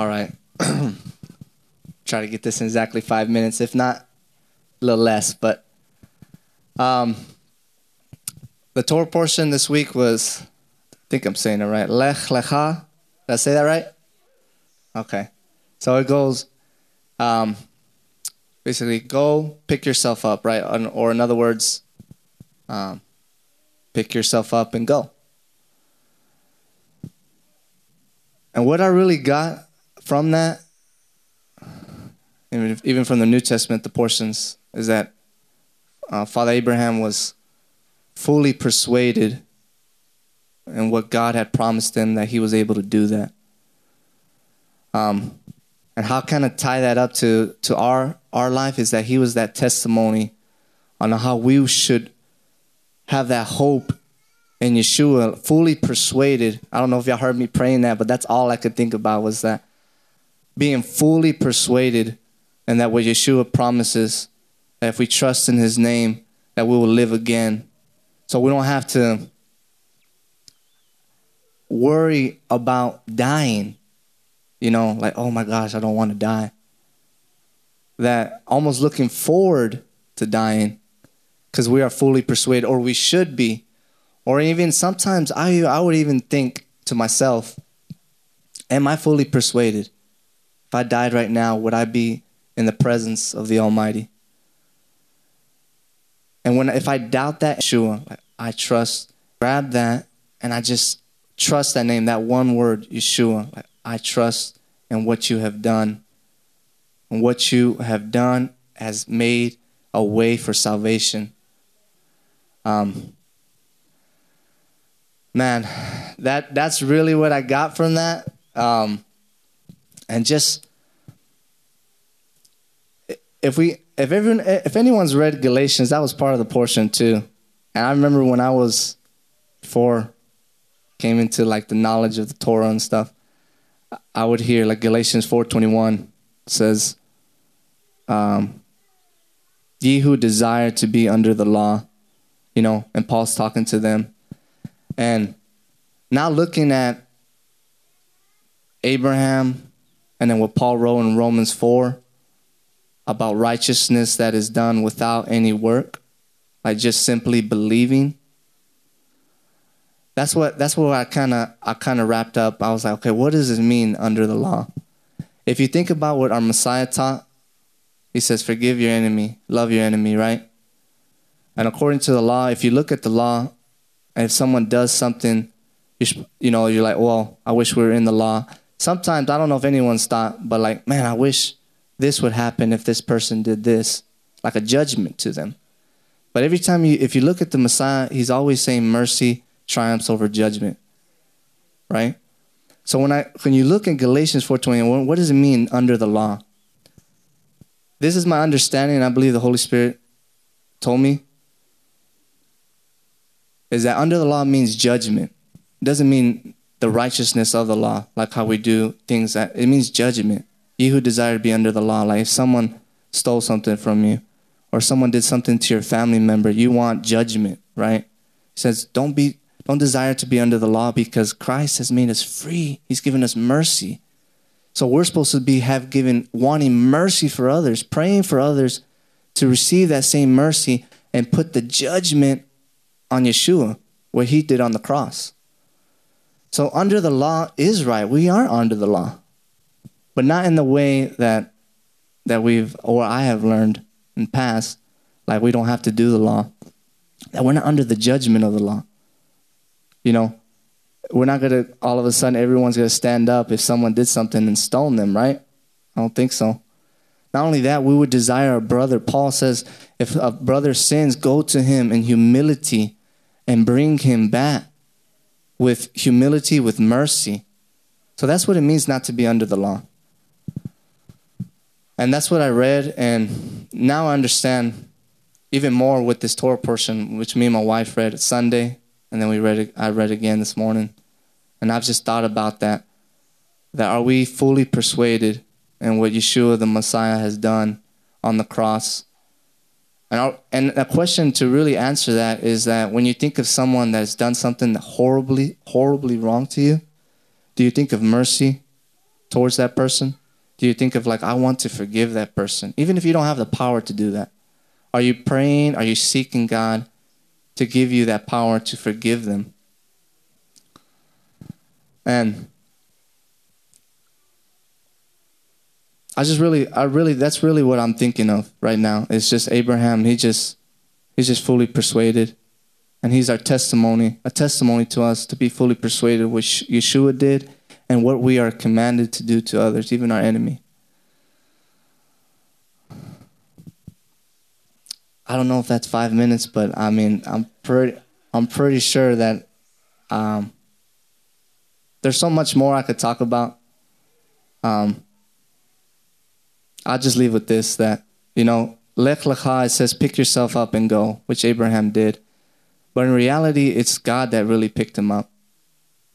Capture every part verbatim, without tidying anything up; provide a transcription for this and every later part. All right. Try to get this in exactly five minutes, if not a little less. But um, the Torah portion this week was, I think I'm saying it right, Lech Lecha. Did I say that right? Okay. So it goes, um, basically, go pick yourself up, right? Or in other words, um, pick yourself up and go. And what I really got from that, even from the New Testament, the portions, is that uh, Father Abraham was fully persuaded in what God had promised him, that he was able to do that. Um, and how kind of tie that up to, to our, our life is that he was that testimony on how we should have that hope in Yeshua, fully persuaded. I don't know if y'all heard me praying that, but that's all I could think about, was that being fully persuaded, and that what Yeshua promises, that if we trust in his name, that we will live again. So we don't have to worry about dying. You know, like, oh my gosh, I don't want to die. That almost looking forward to dying, because we are fully persuaded, or we should be. Or even sometimes I, I would even think to myself, am I fully persuaded? If I died right now, would I be in the presence of the Almighty? And when if I doubt that, Yeshua, I trust, grab that, and I just trust that name, that one word, Yeshua. I trust in what you have done. And what you have done has made a way for salvation. Um. Man, that that's really what I got from that, um, and just if we if everyone if anyone's read Galatians, that was part of the portion too. And I remember when I was before came into like the knowledge of the Torah and stuff, I would hear like Galatians four twenty-one says, um, "Ye who desire to be under the law," you know, and Paul's talking to them. And now looking at Abraham and then what Paul wrote in Romans four about righteousness that is done without any work, like just simply believing. That's what that's what I kind of I kind of wrapped up. I was like, okay, what does this mean under the law? If you think about what our Messiah taught, he says, forgive your enemy, love your enemy, right? And according to the law, if you look at the law, and if someone does something, you, should, you know, you're like, well, I wish we were in the law. Sometimes, I don't know if anyone's thought, but like, man, I wish this would happen if this person did this, like a judgment to them. But every time you, if you look at the Messiah, he's always saying mercy triumphs over judgment, right? So when I, when you look at Galatians four twenty-one, what does it mean under the law? This is my understanding, and I believe the Holy Spirit told me, is that under the law means judgment. It doesn't mean the righteousness of the law, like how we do things. That, it means judgment. Ye who desire to be under the law, like if someone stole something from you or someone did something to your family member, you want judgment, right? It says don't be, don't desire to be under the law, because Christ has made us free. He's given us mercy. So we're supposed to be have given, wanting mercy for others, praying for others to receive that same mercy and put the judgment on Yeshua, what he did on the cross. So under the law is right. We are under the law, but not in the way that that we've or I have learned in the past. Like we don't have to do the law. That we're not under the judgment of the law. You know, we're not gonna all of a sudden everyone's gonna stand up if someone did something and stone them, right? I don't think so. Not only that, we would desire a brother. Paul says, if a brother sins, go to him in humility and bring him back with humility, with mercy. So that's what it means not to be under the law. And that's what I read. And now I understand even more with this Torah portion, which me and my wife read at Sunday. And then we read it, I read again this morning. And I've just thought about that. That are we fully persuaded in what Yeshua the Messiah has done on the cross? And, our, and a question to really answer that is that when you think of someone that has done something horribly, horribly wrong to you, do you think of mercy? towards that person? Do you think of like, I want to forgive that person? Even if you don't have the power to do that. Are you praying? Are you seeking God to give you that power to forgive them? And I just really, I really, that's really what I'm thinking of right now. It's just Abraham, he just, he's just fully persuaded. And he's our testimony, a testimony to us to be fully persuaded what Yeshua did and what we are commanded to do to others, even our enemy. I don't know if that's five minutes, but I mean, I'm pretty, I'm pretty sure that um, there's so much more I could talk about. Um, I'll just leave with this, that, you know, Lech Lecha, it says, pick yourself up and go, which Abraham did. But in reality, it's God that really picked him up,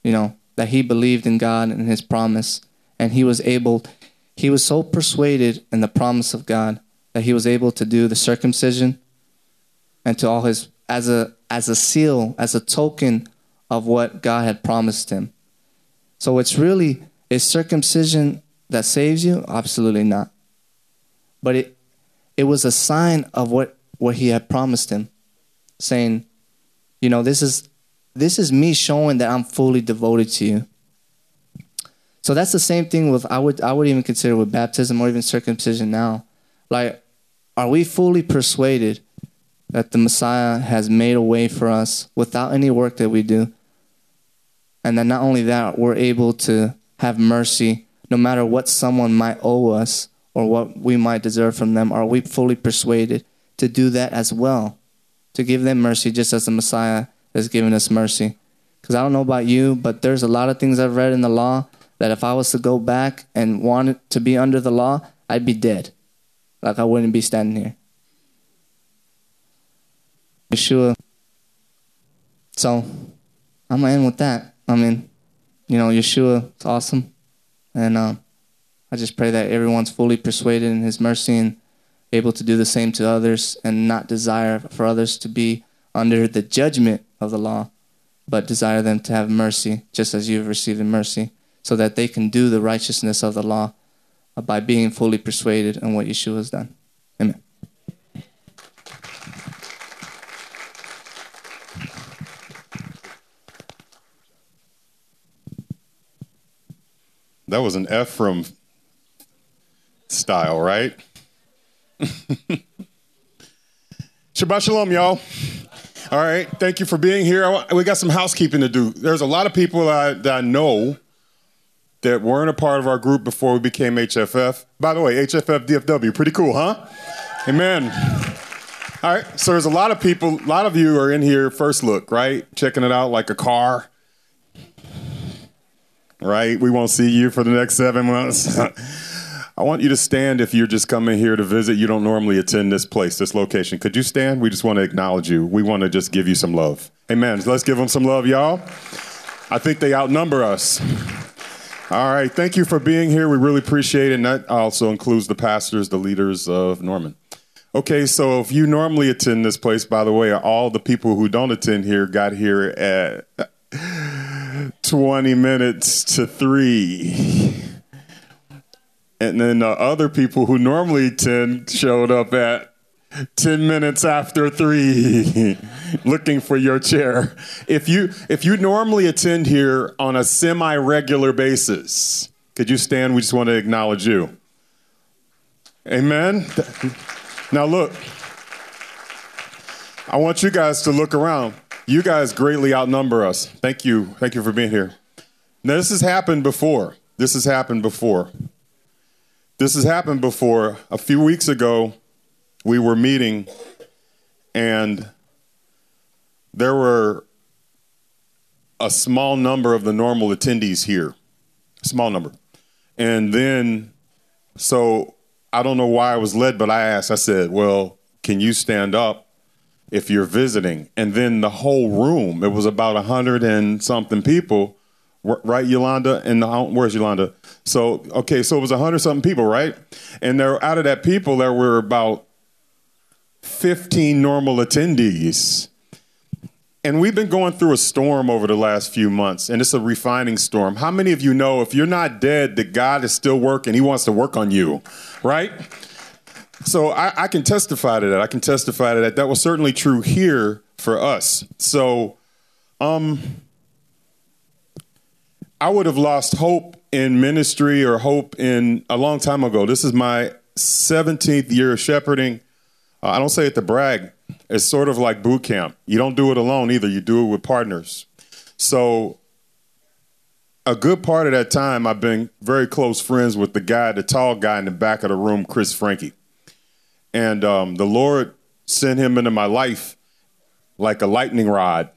you know, that he believed in God and his promise. And he was able, he was so persuaded in the promise of God that he was able to do the circumcision and to all his, as a, as a seal, as a token of what God had promised him. So it's really, is circumcision that saves you? Absolutely not. But it, it was a sign of what, what he had promised him, saying, you know, this is, this is me showing that I'm fully devoted to you. So that's the same thing with, I would, I would even consider with baptism or even circumcision now. Like, are we fully persuaded that the Messiah has made a way for us without any work that we do? And then not only that, we're able to have mercy no matter what someone might owe us or what we might deserve from them. Are we fully persuaded to do that as well? To give them mercy just as the Messiah has given us mercy. Because I don't know about you, but there's a lot of things I've read in the law that if I was to go back and wanted to be under the law, I'd be dead. Like I wouldn't be standing here. Yeshua. So, I'm going to end with that. I mean, you know, Yeshua is awesome. And um, I just pray that everyone's fully persuaded in his mercy and able to do the same to others and not desire for others to be under the judgment of the law, but desire them to have mercy just as you've received mercy, so that they can do the righteousness of the law by being fully persuaded in what Yeshua has done. Amen. That was an Ephraim style, right? Shabbat Shalom, y'all. All right, thank you for being here. We got some housekeeping to do. There's a lot of people that I, that I know that weren't a part of our group before we became H F F. By the way, H F F D F W, pretty cool, huh? Amen. All right, so there's a lot of people, a lot of you are in here first look, right? Checking it out like a car. Right, we won't see you for the next seven months. I want you to stand if you're just coming here to visit. You don't normally attend this place, this location. Could you stand? We just want to acknowledge you. We want to just give you some love. Amen. Let's give them some love, y'all. I think they outnumber us. All right. Thank you for being here. We really appreciate it. And that also includes the pastors, the leaders of Norman. Okay, so if you normally attend this place, by the way, all the people who don't attend here got here at twenty minutes to three. And then uh, other people who normally attend showed up at ten minutes after three looking for your chair. If you if you normally attend here on a semi-regular basis, could you stand? We just want to acknowledge you. Amen? Now look, I want you guys to look around. You guys greatly outnumber us. Thank you. Thank you for being here. Now this has happened before. This has happened before. This has happened before. A few weeks ago, we were meeting, and there were a small number of the normal attendees here, small number. And then, so I don't know why I was led, but I asked, I said, well, can you stand up if you're visiting? And then the whole room, it was about a hundred and something people. Right, Yolanda? And the, where's Yolanda? So, okay, so it was a hundred something people, right? And there, out of that people, there were about fifteen normal attendees. And we've been going through a storm over the last few months, and it's a refining storm. How many of you know if you're not dead, that God is still working? He wants to work on you, right? So I, I can testify to that. I can testify to that. That was certainly true here for us. So um, I would have lost hope in ministry or hope in a long time ago. This is my seventeenth year of shepherding. Uh, I don't say it to brag. It's sort of like boot camp. You don't do it alone either. You do it with partners. So a good part of that time, I've been very close friends with the guy, the tall guy in the back of the room, Chris Franke. And um, the Lord sent him into my life like a lightning rod,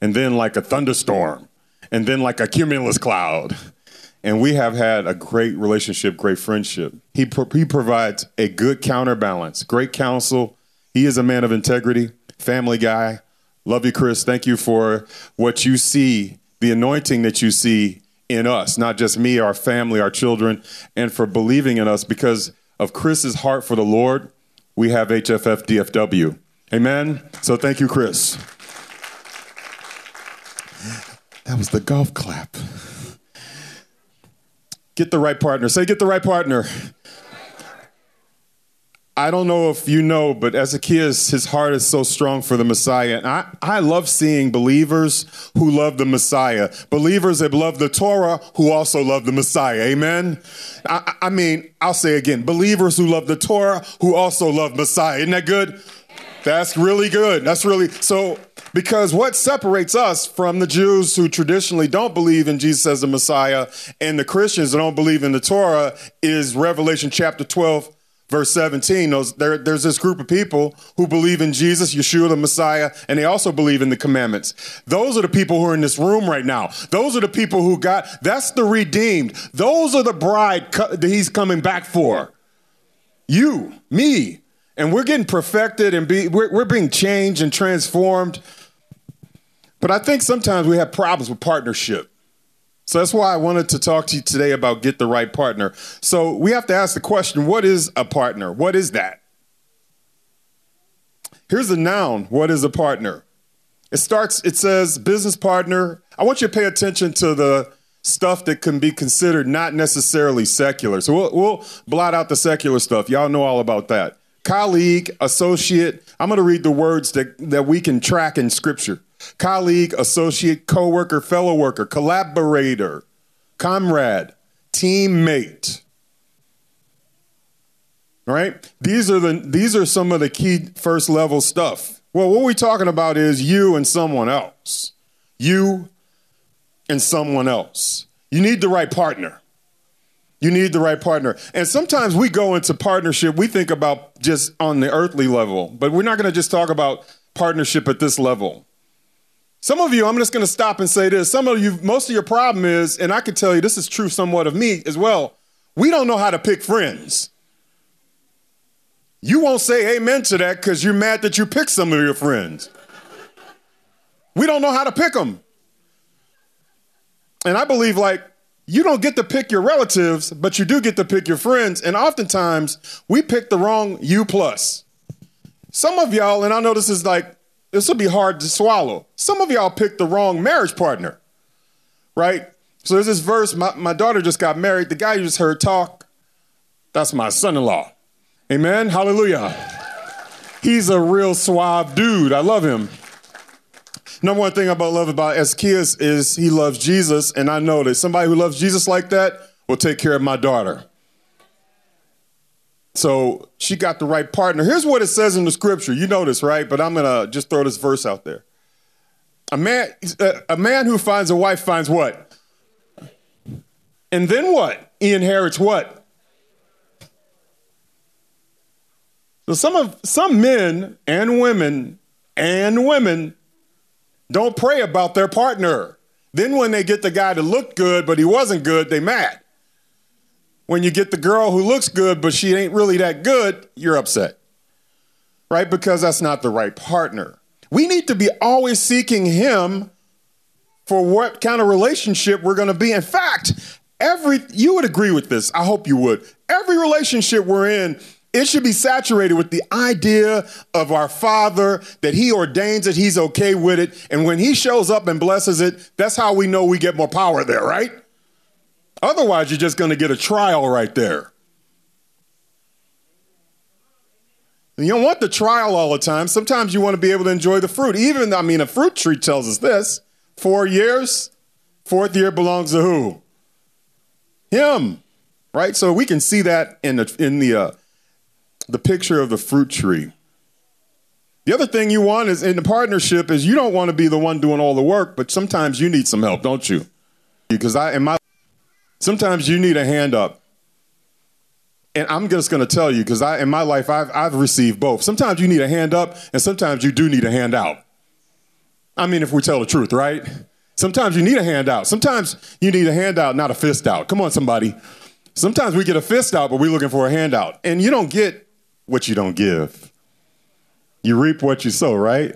and then like a thunderstorm, and then like a cumulus cloud. And we have had a great relationship, great friendship. He, pro- he provides a good counterbalance, great counsel. He is a man of integrity, family guy. Love you, Chris. Thank you for what you see, the anointing that you see in us, not just me, our family, our children, and for believing in us. Because of Chris's heart for the Lord, we have H F F D F W. Amen? So thank you, Chris. That was the golf clap. Get the right partner. Say, get the right partner. I don't know if you know, but Esquias, his heart is so strong for the Messiah. And I, I love seeing believers who love the Messiah. Believers that love the Torah who also love the Messiah. Amen? I, I mean, I'll say again, believers who love the Torah who also love Messiah. Isn't that good? That's really good. That's really, so, because what separates us from the Jews who traditionally don't believe in Jesus as the Messiah and the Christians that don't believe in the Torah is Revelation chapter twelve. Verse seventeen, those, there, there's this group of people who believe in Jesus, Yeshua, the Messiah, and they also believe in the commandments. Those are the people who are in this room right now. Those are the people who got, that's the redeemed. Those are the bride co- that he's coming back for. You, me, and we're getting perfected and be, we're, we're being changed and transformed. But I think sometimes we have problems with partnership. So that's why I wanted to talk to you today about get the right partner. So we have to ask the question, what is a partner? What is that? Here's a noun. What is a partner? It starts, it says business partner. I want you to pay attention to the stuff that can be considered not necessarily secular. So we'll, we'll blot out the secular stuff. Y'all know all about that. Colleague, associate. I'm going to read the words that, that we can track in Scripture. Colleague, associate, coworker, fellow worker, collaborator, comrade, teammate. All right? These are the these are some of the key first level stuff. Well, what we're talking about is you and someone else. You and someone else. You need the right partner. You need the right partner. And sometimes we go into partnership, we think about just on the earthly level, but we're not going to just talk about partnership at this level. Some of you, I'm just going to stop and say this. Some of you, most of your problem is, and I can tell you this is true somewhat of me as well, we don't know how to pick friends. You won't say amen to that because you're mad that you picked some of your friends. We don't know how to pick them. And I believe, like, you don't get to pick your relatives, but you do get to pick your friends. And oftentimes, we pick the wrong you plus. Some of y'all, and I know this is like, this will be hard to swallow. Some of y'all picked the wrong marriage partner, right? So there's this verse, my, my daughter just got married. The guy you just heard talk, that's my son-in-law. Amen? Hallelujah. He's a real suave dude. I love him. Number one thing I love about Esquias is he loves Jesus, and I know that somebody who loves Jesus like that will take care of my daughter. So she got the right partner. Here's what it says in the scripture. You know this, right? But I'm going to just throw this verse out there. A man, a man who finds a wife finds what? And then what? He inherits what? So some of some men and women and women don't pray about their partner. Then when they get the guy that looked good, but he wasn't good, they mad. When you get the girl who looks good, but she ain't really that good, you're upset, right? Because that's not the right partner. We need to be always seeking him for what kind of relationship we're going to be. In fact, every you would agree with this. I hope you would. Every relationship we're in, It should be saturated with the idea of our Father, that he ordains it, he's okay with it. And when he shows up and blesses it, that's how we know we get more power there, right? Otherwise, you're just going to get a trial right there. And you don't want the trial all the time. Sometimes you want to be able to enjoy the fruit. Even, I mean, a fruit tree tells us this. Four years, fourth year belongs to who? Him, right? So we can see that in the in the uh, the picture of the fruit tree. The other thing you want is in the partnership is you don't want to be the one doing all the work, but sometimes you need some help, don't you? Because I in my sometimes you need a hand up. And I'm just going to tell you, because I in my life I've I've received both. Sometimes you need a hand up, and sometimes you do need a hand out. I mean, if we tell the truth, right? Sometimes you need a handout. Sometimes you need a handout, not a fist out. Come on, somebody. Sometimes we get a fist out, but we're looking for a handout. And you don't get what you don't give. You reap what you sow, right?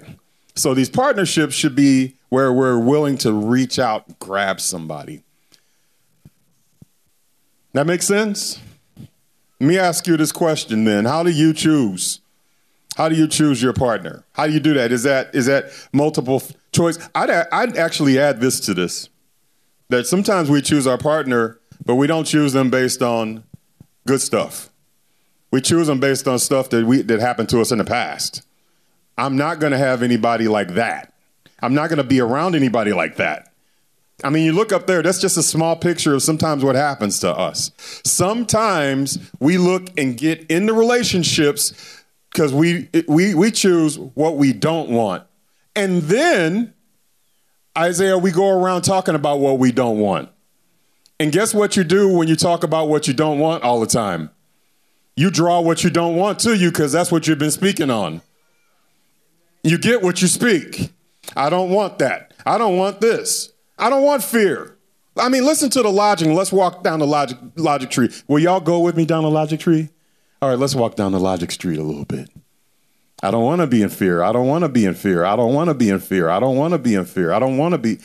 So these partnerships should be where we're willing to reach out, grab somebody. That makes sense? Let me ask you this question then. How do you choose? How do you choose your partner? How do you do that? Is that is that multiple choice? I'd, I'd actually add this to this, that sometimes we choose our partner, but we don't choose them based on good stuff. We choose them based on stuff that we that happened to us in the past. I'm not going to have anybody like that. I'm not going to be around anybody like that. I mean, you look up there, that's just a small picture of sometimes what happens to us. Sometimes we look and get into relationships because we, we, we choose what we don't want. And then, Isaiah, we go around talking about what we don't want. And guess what you do when you talk about what you don't want all the time? You draw what you don't want to you because that's what you've been speaking on. You get what you speak. I don't want that. I don't want this. I don't want fear. I mean, listen to the logic. Let's walk down the logic, logic tree. Will y'all go with me down the logic tree? All right, let's walk down the logic street a little bit. I don't want to be in fear. I don't want to be in fear. I don't want to be in fear. I don't want to be in fear. I don't want to be.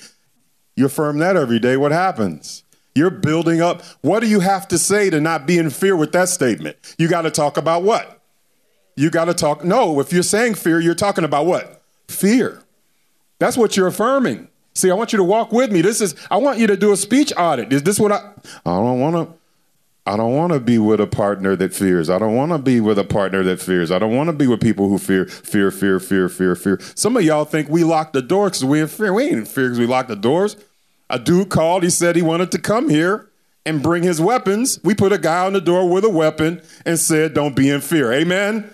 You affirm that every day. What happens? You're building up. What do you have to say to not be in fear with that statement? You got to talk about what? You got to talk. No, if you're saying fear, you're talking about what? Fear. That's what you're affirming. See, I want you to walk with me. This is, I want you to do a speech audit. Is this what I, I don't want to. I don't want to be with a partner that fears. I don't want to be with a partner that fears. I don't want to be with people who fear, fear, fear, fear, fear, fear. Some of y'all think we locked the door because we in fear. We ain't in fear because we locked the doors. A dude called. He said he wanted to come here and bring his weapons. We put a guy on the door with a weapon and said, don't be in fear. Amen?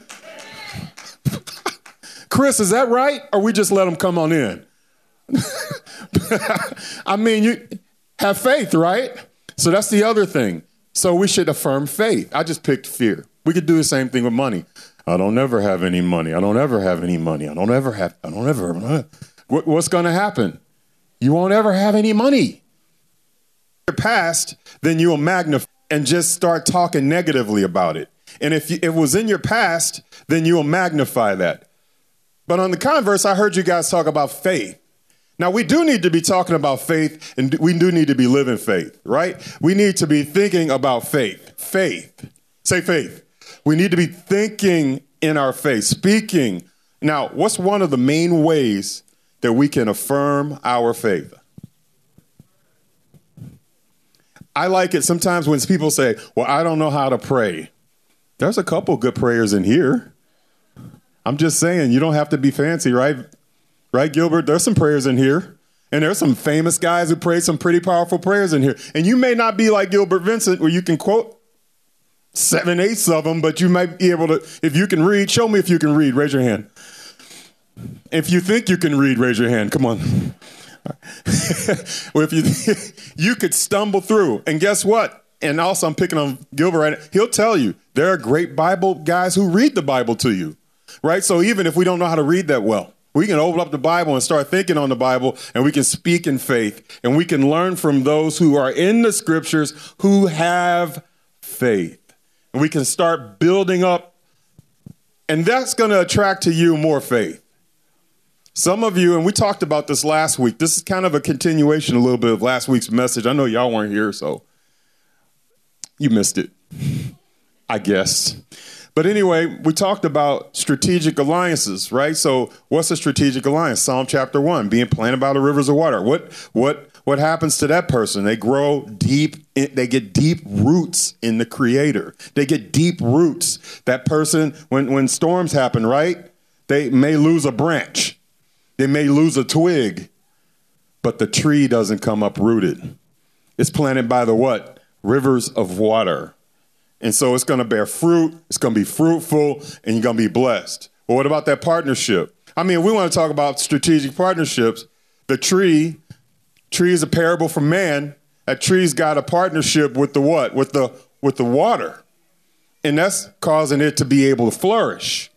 Chris, is that right? Or we just let him come on in? I mean, you have faith, right? So that's the other thing. So we should affirm faith. I just picked fear. We could do the same thing with money. I don't ever have any money. I don't ever have any money. I don't ever have, I don't ever. Uh, what, what's going to happen? You won't ever have any money. If you're past, then you'll magnify and just start talking negatively about it. And if, you, if it was in your past, then you'll magnify that. But on the converse, I heard you guys talk about faith. Now, we do need to be talking about faith, and we do need to be living faith, right? We need to be thinking about faith. Faith. Say faith. We need to be thinking in our faith, speaking. Now, what's one of the main ways that we can affirm our faith? I like it sometimes when people say, well, I don't know how to pray. There's a couple good prayers in here. I'm just saying, you don't have to be fancy, right? Right, Gilbert? There's some prayers in here. And there's some famous guys who pray some pretty powerful prayers in here. And you may not be like Gilbert Vincent, where you can quote seven-eighths of them, but you might be able to, if you can read, show me if you can read. Raise your hand. If you think you can read, raise your hand. Come on. Well, if you you could stumble through. And guess what? And also, I'm picking on Gilbert right now. He'll tell you, there are great Bible guys who read the Bible to you, right? So even if we don't know how to read that well, we can open up the Bible and start thinking on the Bible, and we can speak in faith, and we can learn from those who are in the scriptures who have faith. And we can start building up, and that's going to attract to you more faith. Some of you, and we talked about this last week, this is kind of a continuation a little bit of last week's message. I know y'all weren't here, so you missed it, I guess. But anyway, we talked about strategic alliances, right? So what's a strategic alliance? Psalm chapter one, being planted by the rivers of water. What what what happens to that person? They grow deep. They get deep roots in the Creator. They get deep roots. That person, when when storms happen, right? They may lose a branch. They may lose a twig. But the tree doesn't come uprooted. It's planted by the what? Rivers of water. And so it's going to bear fruit. It's going to be fruitful, and you're going to be blessed. Well, what about that partnership? I mean, we want to talk about strategic partnerships. The tree, tree is a parable from man. That tree's got a partnership with the what? With the with the water. And that's causing it to be able to flourish,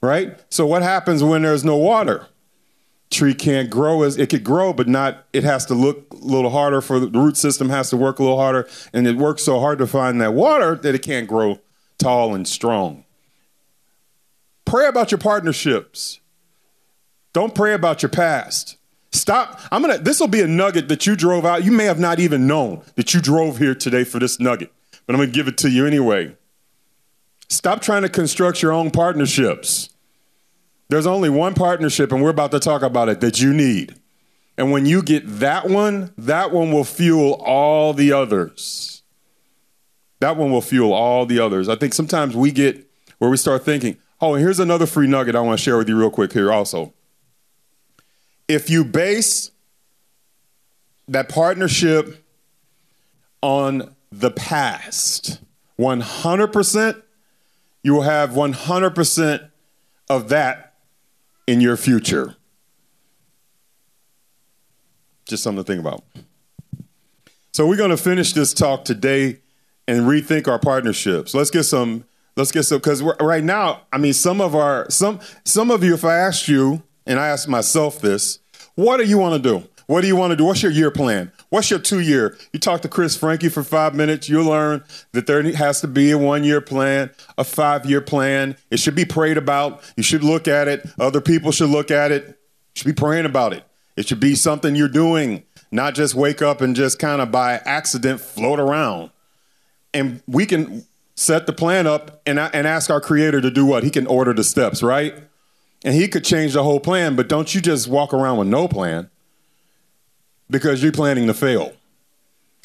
right? So what happens when there's no water? Tree can't grow. As it could grow, but not, it has to look a little harder for the root system has to work a little harder. And it works so hard to find that water that it can't grow tall and strong. Pray about your partnerships. Don't pray about your past. Stop. I'm going to, this will be a nugget that you drove out. You may have not even known that you drove here today for this nugget, but I'm going to give it to you anyway. Stop trying to construct your own partnerships. There's only one partnership, and we're about to talk about it, that you need. And when you get that one, that one will fuel all the others. That one will fuel all the others. I think sometimes we get where we start thinking, oh, and here's another free nugget I want to share with you real quick here also. If you base that partnership on the past, one hundred percent, you will have one hundred percent of that in your future. Just something to think about. So we're going to finish this talk today and rethink our partnerships. Let's get some, let's get some, because right now, I mean, some of our, some, some of you, if I asked you, and I asked myself this, what do you want to do? What do you want to do? What's your year plan? What's your two year? You talk to Chris Franke for five minutes. You'll learn that there has to be a one year plan, a five year plan. It should be prayed about. You should look at it. Other people should look at it. You should be praying about it. It should be something you're doing, not just wake up and just kind of by accident float around. And we can set the plan up and, and ask our Creator to do what? He can order the steps, right? And He could change the whole plan, but don't you just walk around with no plan, because you're planning to fail.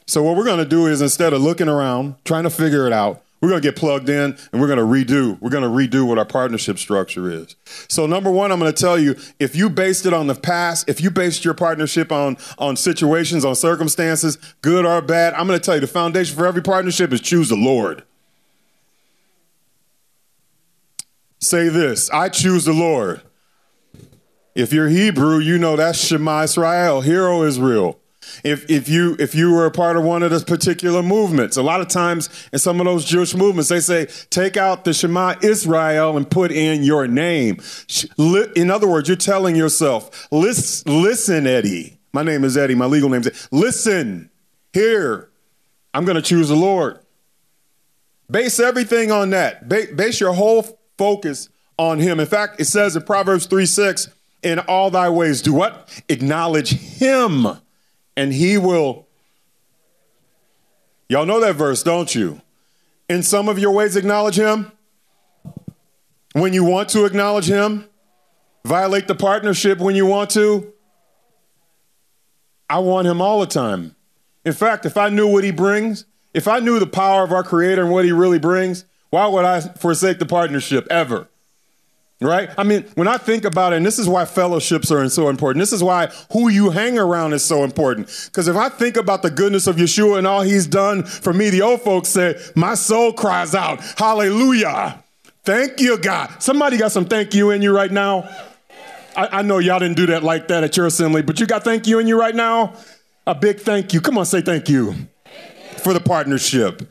So what we're going to do is, instead of looking around, trying to figure it out, we're going to get plugged in and we're going to redo. We're going to redo what our partnership structure is. So number one, I'm going to tell you, if you based it on the past, if you based your partnership on, on situations, on circumstances, good or bad, I'm going to tell you the foundation for every partnership is choose the Lord. Say this, I choose the Lord. If you're Hebrew, you know that's Shema Yisrael, hear, O Israel. If if you if you were a part of one of those particular movements, a lot of times in some of those Jewish movements, they say, take out the Shema Yisrael and put in your name. In other words, you're telling yourself, listen, listen, Eddie. My name is Eddie. My legal name is Eddie. Listen, here, I'm going to choose the Lord. Base everything on that. Base your whole focus on Him. In fact, it says in Proverbs three six, in all thy ways, do what? Acknowledge Him, and He will. Y'all know that verse, don't you? In some of your ways, acknowledge Him. When you want to acknowledge Him, violate the partnership when you want to. I want Him all the time. In fact, if I knew what He brings, if I knew the power of our Creator and what He really brings, why would I forsake the partnership ever? Right? I mean, when I think about it, and this is why fellowships are so important. This is why who you hang around is so important. Because if I think about the goodness of Yeshua and all He's done for me, the old folks say, my soul cries out, hallelujah. Thank you, God. Somebody got some thank you in you right now? I, I know y'all didn't do that like that at your assembly, but you got thank you in you right now? A big thank you. Come on, say thank you for the partnership.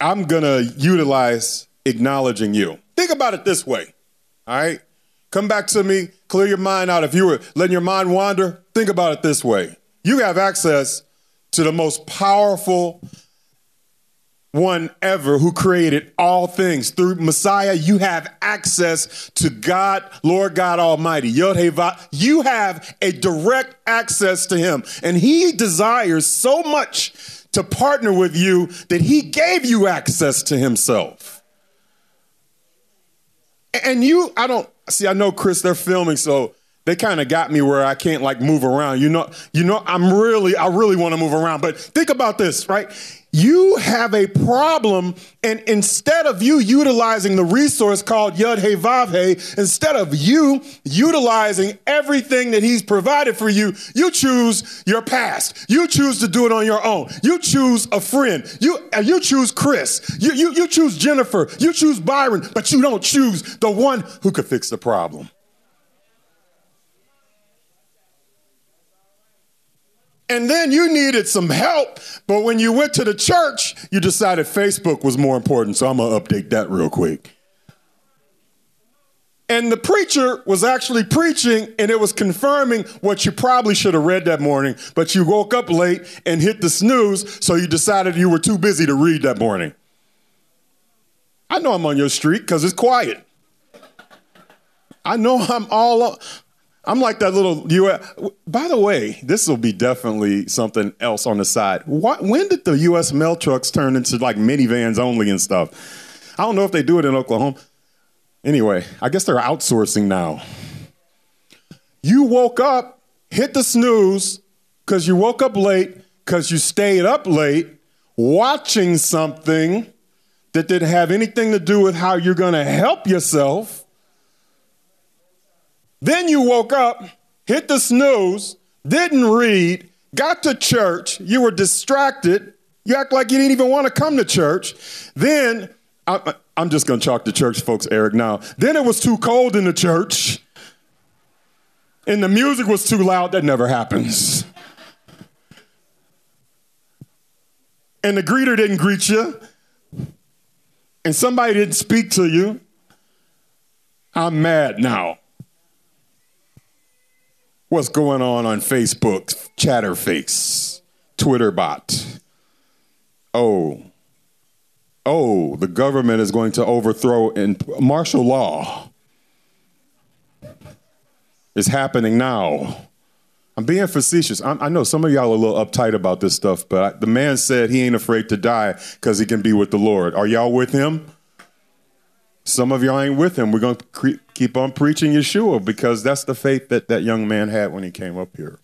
I'm going to utilize acknowledging you. Think about it this way, all right? Come back to me, clear your mind out. If you were letting your mind wander, think about it this way. You have access to the most powerful one ever who created all things. Through Messiah, you have access to God, Lord God Almighty. Yud Hey Vav. You have a direct access to Him, and He desires so much to partner with you that he gave you access to himself. And you, I don't, see, I know, Chris, they're filming, so they kind of got me where I can't like move around. You know, you know, I'm really, I really want to move around. But think about this, right? You have a problem, and instead of you utilizing the resource called Yud Hey Vav Hey, instead of you utilizing everything that he's provided for you, you choose your past. You choose to do it on your own. You choose a friend. You you choose Chris. You, you, you choose Jennifer. You choose Byron, but you don't choose the one who could fix the problem. And then you needed some help, but when you went to the church, you decided Facebook was more important, so I'm going to update that real quick. And the preacher was actually preaching, and it was confirming what you probably should have read that morning, but you woke up late and hit the snooze, so you decided you were too busy to read that morning. I know I'm on your street because it's quiet. I know I'm all up. I'm like that little U S By the way, this will be definitely something else on the side. What, when did the U S mail trucks turn into like minivans only and stuff? I don't know if they do it in Oklahoma. Anyway, I guess they're outsourcing now. You woke up, hit the snooze, because you woke up late, because you stayed up late, watching something that didn't have anything to do with how you're going to help yourself. Then you woke up, hit the snooze, didn't read, got to church. You were distracted. You act like you didn't even want to come to church. Then, I, I'm just going to chalk the church folks, Eric, now. Then it was too cold in the church. And the music was too loud. That never happens. And the greeter didn't greet you. And somebody didn't speak to you. I'm mad now. What's going on on Facebook? Chatterface, Twitter bot. Oh, oh, the government is going to overthrow and martial law is happening now. I'm being facetious. I'm, I know some of y'all are a little uptight about this stuff, but I, the man said he ain't afraid to die because he can be with the Lord. Are y'all with him? Some of y'all ain't with him. We're going to cre- keep on preaching Yeshua because that's the faith that that young man had when he came up here.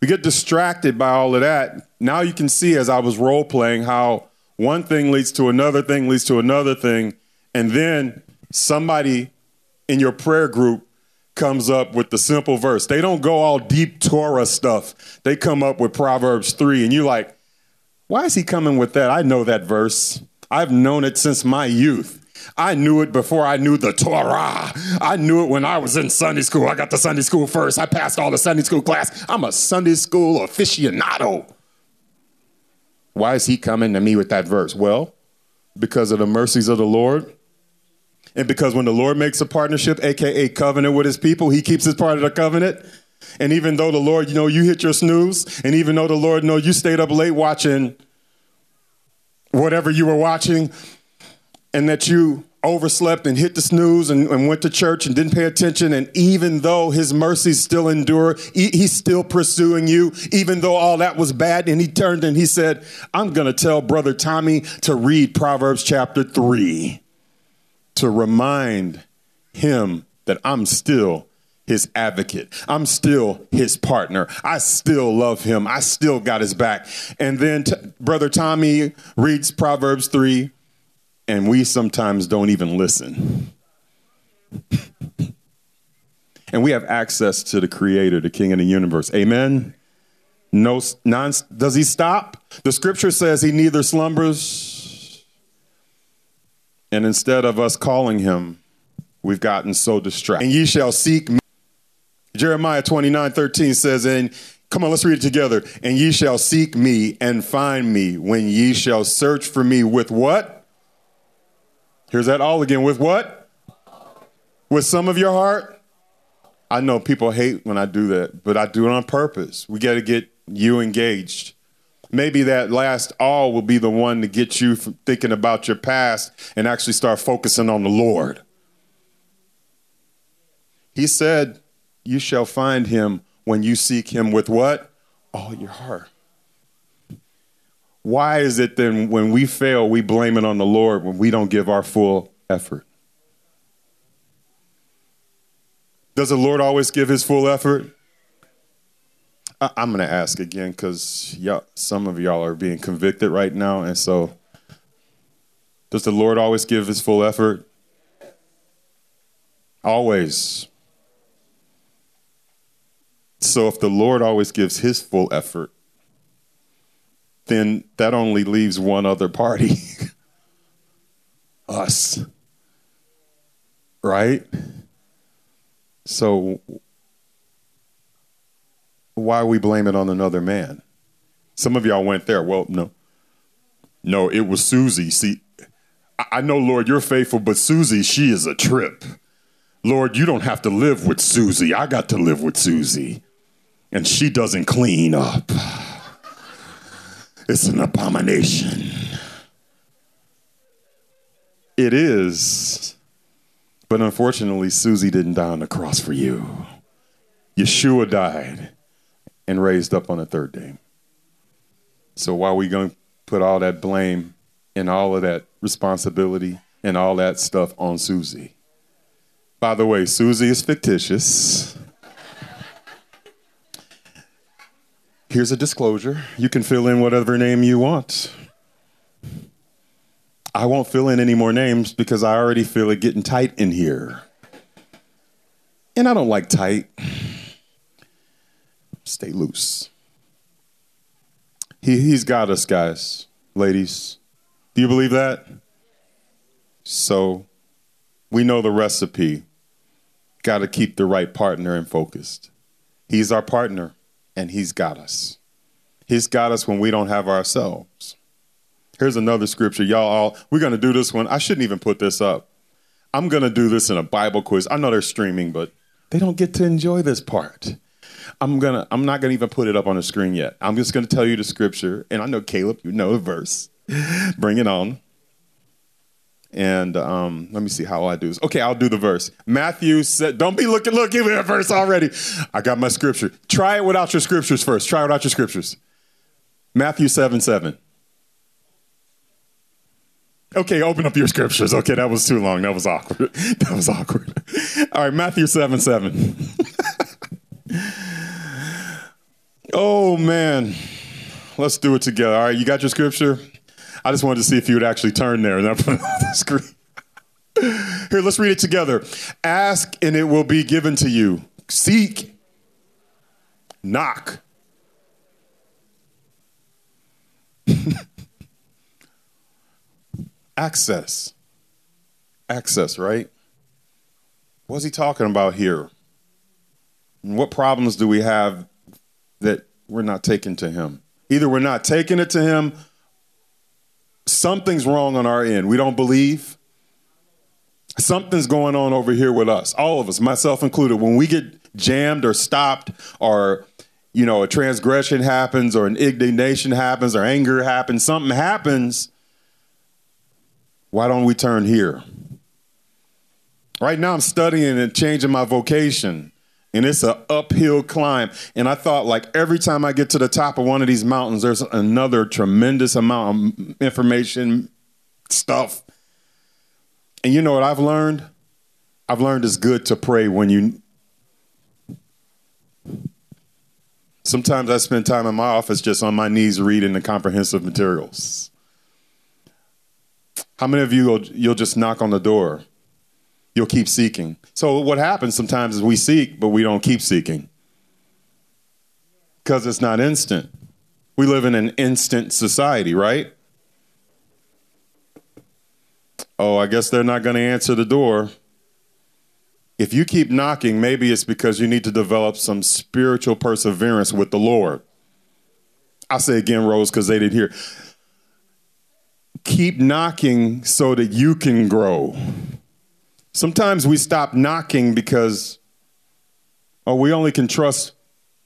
We get distracted by all of that. Now you can see as I was role playing how one thing leads to another thing leads to another thing. And then somebody in your prayer group comes up with the simple verse. They don't go all deep Torah stuff. They come up with Proverbs three. And you're like, why is he coming with that? I know that verse. I've known it since my youth. I knew it before I knew the Torah. I knew it when I was in Sunday school. I got to Sunday school first. I passed all the Sunday school class. I'm a Sunday school aficionado. Why is he coming to me with that verse? Well, because of the mercies of the Lord. And because when the Lord makes a partnership, A K A covenant with his people, he keeps his part of the covenant. And even though the Lord, you know, you hit your snooze, and even though the Lord, you know, you stayed up late watching whatever you were watching, and that you overslept and hit the snooze and, and went to church and didn't pay attention. And even though his mercies still endure, he, he's still pursuing you, even though all that was bad. And he turned and he said, I'm going to tell Brother Tommy to read Proverbs chapter three to remind him that I'm still his advocate. I'm still his partner. I still love him. I still got his back. And then t- Brother Tommy reads Proverbs three. And we sometimes don't even listen. And we have access to the creator, the king of the universe. Amen. No, non, does he stop? The scripture says he neither slumbers. And instead of us calling him, we've gotten so distracted. And ye shall seek me. Jeremiah twenty-nine thirteen says, and come on, let's read it together. And ye shall seek me and find me when ye shall search for me with what? Here's that all again. With what? With some of your heart? I know people hate when I do that, but I do it on purpose. We got to get you engaged. Maybe that last all will be the one to get you from thinking about your past and actually start focusing on the Lord. He said, you shall find him when you seek him with what? All your heart. Why is it then when we fail, we blame it on the Lord when we don't give our full effort? Does the Lord always give his full effort? I- I'm going to ask again because some of y'all are being convicted right now. And so does the Lord always give his full effort? Always. So if the Lord always gives his full effort, then that only leaves one other party, us, right? So why we blame it on another man? Some of y'all went there. Well, no, no, it was Susie. See, I, I know, Lord, you're faithful, but Susie, she is a trip. Lord, you don't have to live with Susie. I got to live with Susie, and she doesn't clean up. It's an abomination. It is. But unfortunately, Susie didn't die on the cross for you. Yeshua died and raised up on the third day. So why are we going to put all that blame and all of that responsibility and all that stuff on Susie? By the way, Susie is fictitious. Here's a disclosure. You can fill in whatever name you want. I won't fill in any more names because I already feel it getting tight in here. And I don't like tight. Stay loose. He, he's got us, guys, ladies. Do you believe that? So we know the recipe. Got to keep the right partner and focused. He's our partner. And he's got us. He's got us when we don't have ourselves. Here's another scripture. Y'all all, we're going to do this one. I shouldn't even put this up. I'm going to do this in a Bible quiz. I know they're streaming, but they don't get to enjoy this part. I'm going to, I'm not going to even put it up on the screen yet. I'm just going to tell you the scripture. And I know, Caleb, you know the verse. Bring it on. And um, let me see how I do this. Okay, I'll do the verse. Matthew said, don't be looking, look, give me that verse already. I got my scripture. Try it without your scriptures first. Try it without your scriptures. Matthew seven seven. Okay, open up your scriptures. Okay, that was too long. That was awkward. That was awkward. All right, Matthew seven seven. Oh, man. Let's do it together. All right, you got your scripture? I just wanted to see if you would actually turn there and I put it on the screen. Here, let's read it together. Ask and it will be given to you. Seek. Knock. Access. Access, right? What's he talking about here? And what problems do we have that we're not taking to him? Either we're not taking it to him, something's wrong on our end. We don't believe. Something's going on over here with us. All of us, myself included. When we get jammed or stopped or, you know, a transgression happens or an indignation happens or anger happens, something happens. Why don't we turn here? Right now I'm studying and changing my vocation. And it's an uphill climb. And I thought, like, every time I get to the top of one of these mountains, there's another tremendous amount of information, stuff. And you know what I've learned? I've learned it's good to pray when you... Sometimes I spend time in my office just on my knees reading the comprehensive materials. How many of you, will, you'll just knock on the door? You'll keep seeking. So what happens sometimes is we seek, but we don't keep seeking because it's not instant. We live in an instant society, right? Oh, I guess they're not going to answer the door. If you keep knocking, maybe it's because you need to develop some spiritual perseverance with the Lord. I say again, Rose, because they didn't hear. Keep knocking so that you can grow. Sometimes we stop knocking because, oh, we only can trust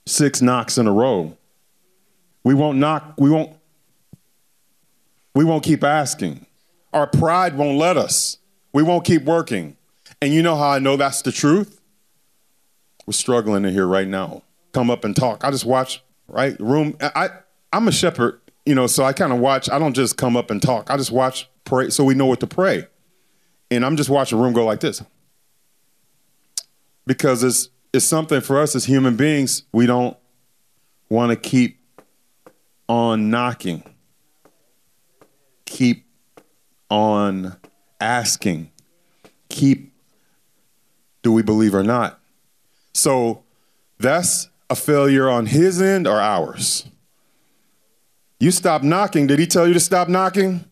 six knocks in a row. We won't knock. We won't. We won't keep asking. Our pride won't let us. We won't keep working. And you know how I know that's the truth? We're struggling in here right now. Come up and talk. I just watch, right? Room. I, I'm a shepherd you know, so I kind of watch. I don't just come up and talk. I just watch, pray, so we know what to pray. And I'm just watching the room go like this. Because it's it's something for us as human beings, we don't want to keep on knocking. Keep on asking. Keep, do we believe or not? So that's a failure on his end or ours. You stop knocking. Did he tell you to stop knocking?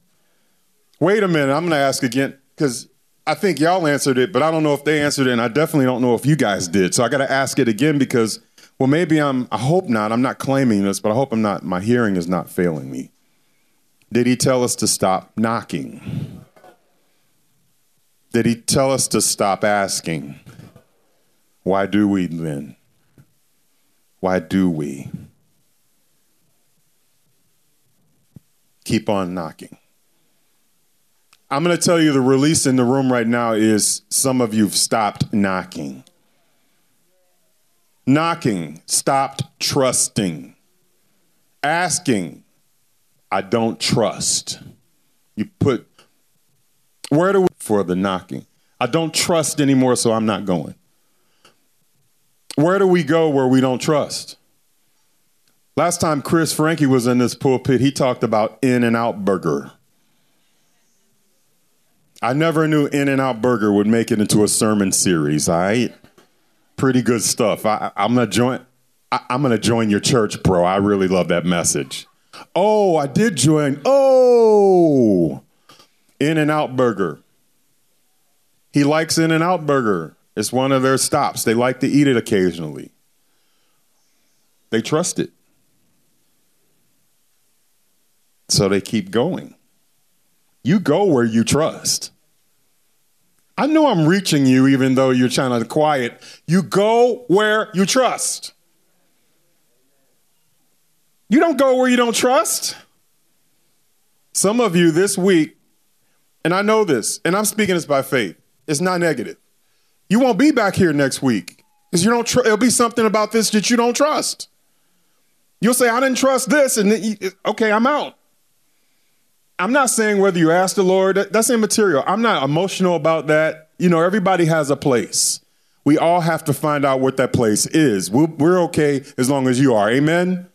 Wait a minute. I'm going to ask again because I think y'all answered it, but I don't know if they answered it, and I definitely don't know if you guys did. So I got to ask it again because, well, maybe I'm, I hope not. I'm not claiming this, but I hope I'm not, my hearing is not failing me. Did he tell us to stop knocking? Did he tell us to stop asking? Why do we then? Why do we keep on knocking? I'm going to tell you the release in the room right now is some of you've stopped knocking. Knocking, stopped trusting. Asking, I don't trust. You put, where do we, for the knocking? I don't trust anymore, so I'm not going. Where do we go where we don't trust? Last time Chris Franke was in this pulpit, he talked about In-N-Out Burger. I never knew In-N-Out Burger would make it into a sermon series, all right? Pretty good stuff. I, I'm gonna join, I, I'm gonna join your church, bro. I really love that message. Oh, I did join. Oh, In-N-Out Burger. He likes In-N-Out Burger. It's one of their stops. They like to eat it occasionally. They trust it. So they keep going. You go where you trust. I know I'm reaching you even though you're trying to quiet. You go where you trust. You don't go where you don't trust. Some of you this week, and I know this, and I'm speaking this by faith. It's not negative. You won't be back here next week because you don't. Tr- it'll be something about this that you don't trust. You'll say, "I didn't trust this," and then you, okay, I'm out. I'm not saying whether you ask the Lord. That's immaterial. I'm not emotional about that. You know, everybody has a place. We all have to find out what that place is. We're, we're okay as long as you are. Amen.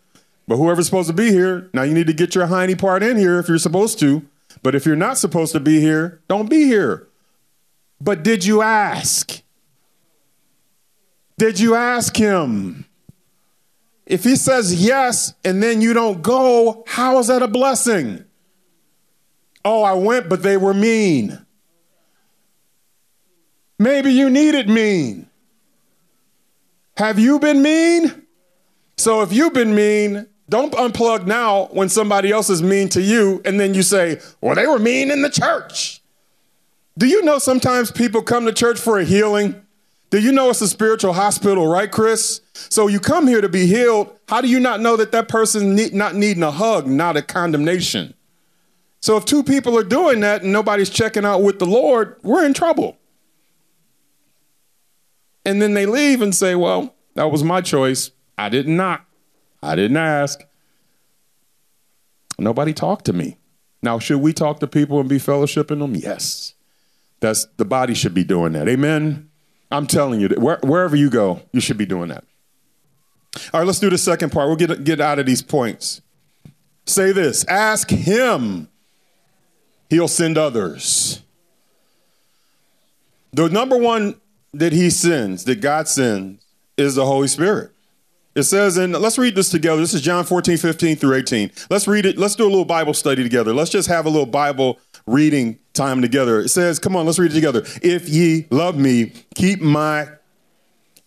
But whoever's supposed to be here, now you need to get your hiney part in here if you're supposed to. But if you're not supposed to be here, don't be here. But did you ask? Did you ask him? If he says yes, and then you don't go, how is that a blessing? Oh, I went, but they were mean. Maybe you needed mean. Have you been mean? So if you've been mean, don't unplug now when somebody else is mean to you, and then you say, well, they were mean in the church. Do you know sometimes people come to church for a healing? Do you know it's a spiritual hospital, right, Chris? So you come here to be healed. How do you not know that that person need, not needing a hug, not a condemnation? So if two people are doing that and nobody's checking out with the Lord, we're in trouble. And then they leave and say, well, that was my choice. I didn't knock. I didn't ask. Nobody talked to me. Now, should we talk to people and be fellowshipping them? Yes. That's, the body should be doing that. Amen. I'm telling you, where, wherever you go, you should be doing that. All right, let's do the second part. We'll get, get out of these points. Say this, ask him, he'll send others. The number one that he sends, that God sends, is the Holy Spirit. It says, and let's read this together. This is John fourteen, fifteen through eighteen. Let's read it. Let's do a little Bible study together. Let's just have a little Bible reading time together. It says, come on, let's read it together. If ye love me, keep my,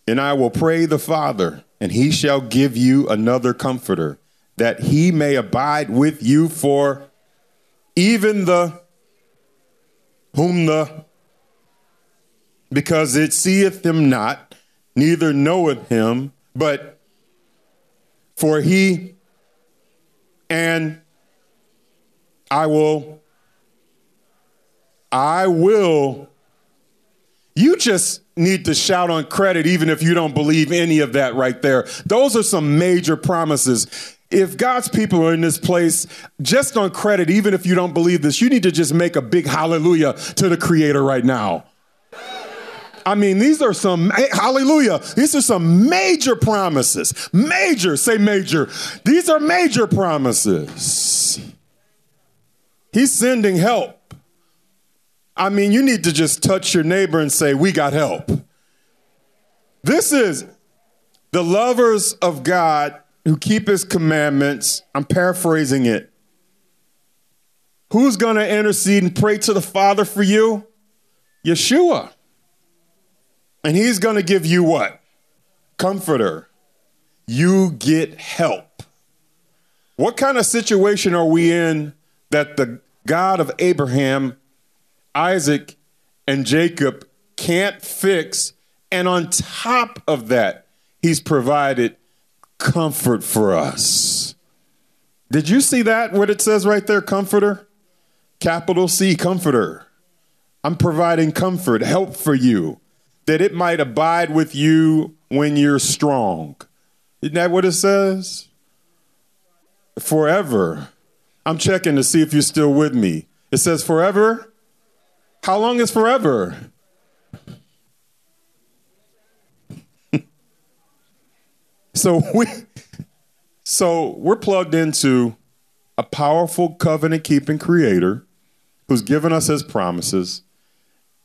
and I will pray the Father, and he shall give you another comforter, that he may abide with you for even the, whom the, because it seeth him not, neither knoweth him, but for he, and I will, I will, you just need to shout on credit even if you don't believe any of that right there. Those are some major promises. If God's people are in this place, just on credit, even if you don't believe this, you need to just make a big hallelujah to the Creator right now. I mean, these are some, hallelujah, these are some major promises. Major, say major. These are major promises. He's sending help. I mean, you need to just touch your neighbor and say, we got help. This is the lovers of God who keep his commandments. I'm paraphrasing it. Who's going to intercede and pray to the Father for you? Yeshua. And he's going to give you what? Comforter. You get help. What kind of situation are we in that the God of Abraham, Isaac, and Jacob can't fix? And on top of that, he's provided comfort for us. Did you see that? What it says right there, comforter? Capital C, comforter. I'm providing comfort, help for you, that it might abide with you when you're strong. Isn't that what it says? Forever. I'm checking to see if you're still with me. It says forever. How long is forever? so we, so we're plugged into a powerful covenant-keeping Creator who's given us his promises,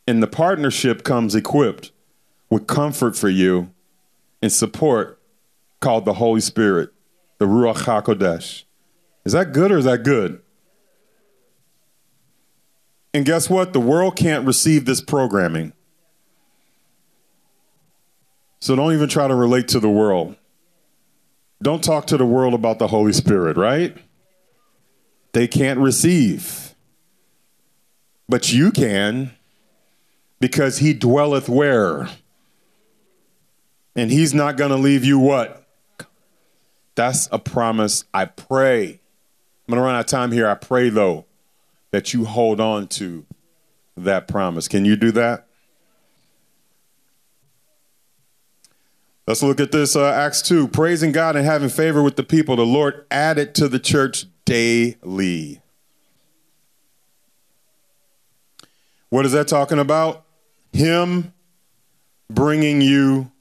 and the partnership comes equipped with comfort for you and support called the Holy Spirit, the Ruach HaKodesh. Is that good or is that good? And guess what? The world can't receive this programming. So don't even try to relate to the world. Don't talk to the world about the Holy Spirit, right? They can't receive. But you can, because he dwelleth where? And he's not going to leave you what? That's a promise. I pray. I'm going to run out of time here. I pray, though, that you hold on to that promise. Can you do that? Let's look at this, uh, Acts two. Praising God and having favor with the people, the Lord added to the church daily. What is that talking about? Him bringing you